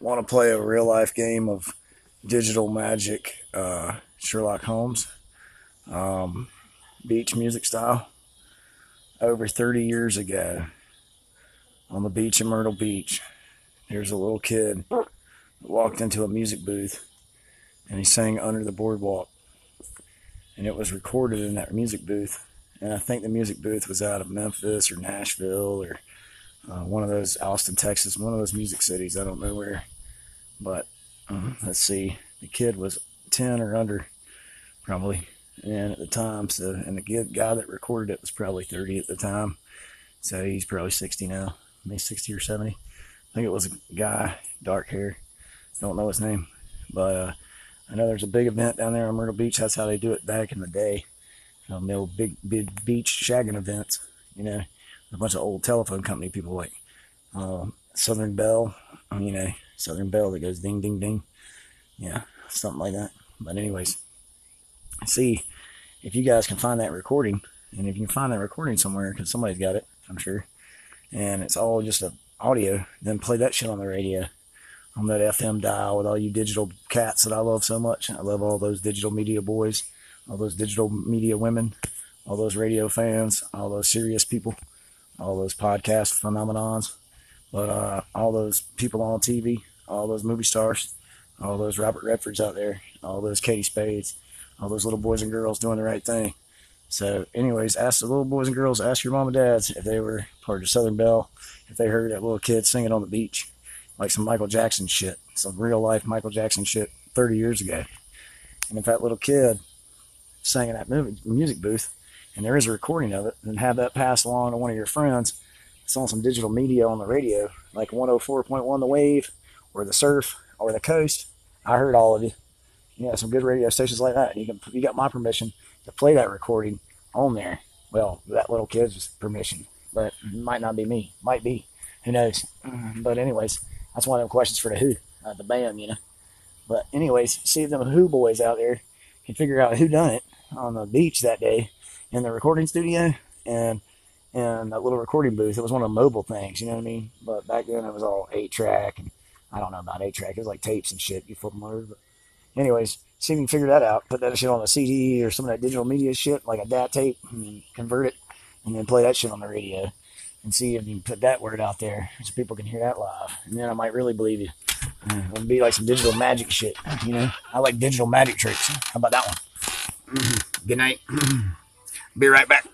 want to play a real life game of digital magic, Sherlock Holmes, beach music style, over 30 years ago on the beach in Myrtle Beach. There's a little kid that walked into a music booth and he sang Under the Boardwalk, and it was recorded in that music booth. And I think the music booth was out of Memphis or Nashville or one of those, Austin, Texas, one of those music cities. I don't know where, but let's see. The kid was 10 or under, probably, and at the time. So, and the guy that recorded it was probably 30 at the time. So he's probably 60 now, maybe 60 or 70. I think it was a guy, dark hair. Don't know his name, but I know there's a big event down there on Myrtle Beach. That's how they do it back in the day. The old big beach shagging events, you know, a bunch of old telephone company people like Southern Bell, you know, Southern Bell that goes ding, ding, ding. Yeah, something like that. But anyways, see if you guys can find that recording, and if you can find that recording somewhere, because somebody's got it, I'm sure, and it's all just a audio, then play that shit on the radio, on that FM dial with all you digital cats that I love so much. I love all those digital media boys, all those digital media women, all those radio fans, all those serious people, all those podcast phenomenons, but all those people on TV, all those movie stars, all those Robert Redfords out there, all those Katie Spades, all those little boys and girls doing the right thing. So anyways, ask the little boys and girls, ask your mom and dads if they were part of Southern Bell, if they heard that little kid singing on the beach, like some Michael Jackson shit, some real life Michael Jackson shit 30 years ago. And if that little kid sang in that music booth, and there is a recording of it, and have that pass along to one of your friends. It's on some digital media on the radio, like 104.1 The Wave, or The Surf, or The Coast. I heard all of you. Yeah, some good radio stations like that. And you got my permission to play that recording on there. Well, that little kid's permission, but it might not be me. Might be. Who knows? But anyways, that's one of them questions for the Who, the band, you know. But anyways, see if them Who boys out there can figure out who done it on the beach that day, in the recording studio and that little recording booth. It was one of the mobile things, you know what I mean? But back then it was all 8-track, and I don't know about 8-track. It was like tapes and shit. You flip them over. But anyways, see if you can figure that out. Put that shit on a CD or some of that digital media shit, like a DAT tape, and convert it, and then play that shit on the radio, and see if you can put that word out there so people can hear that live. And then I might really believe you. It would be like some digital magic shit, you know? I like digital magic tricks. How about that one? Good night. Be right back.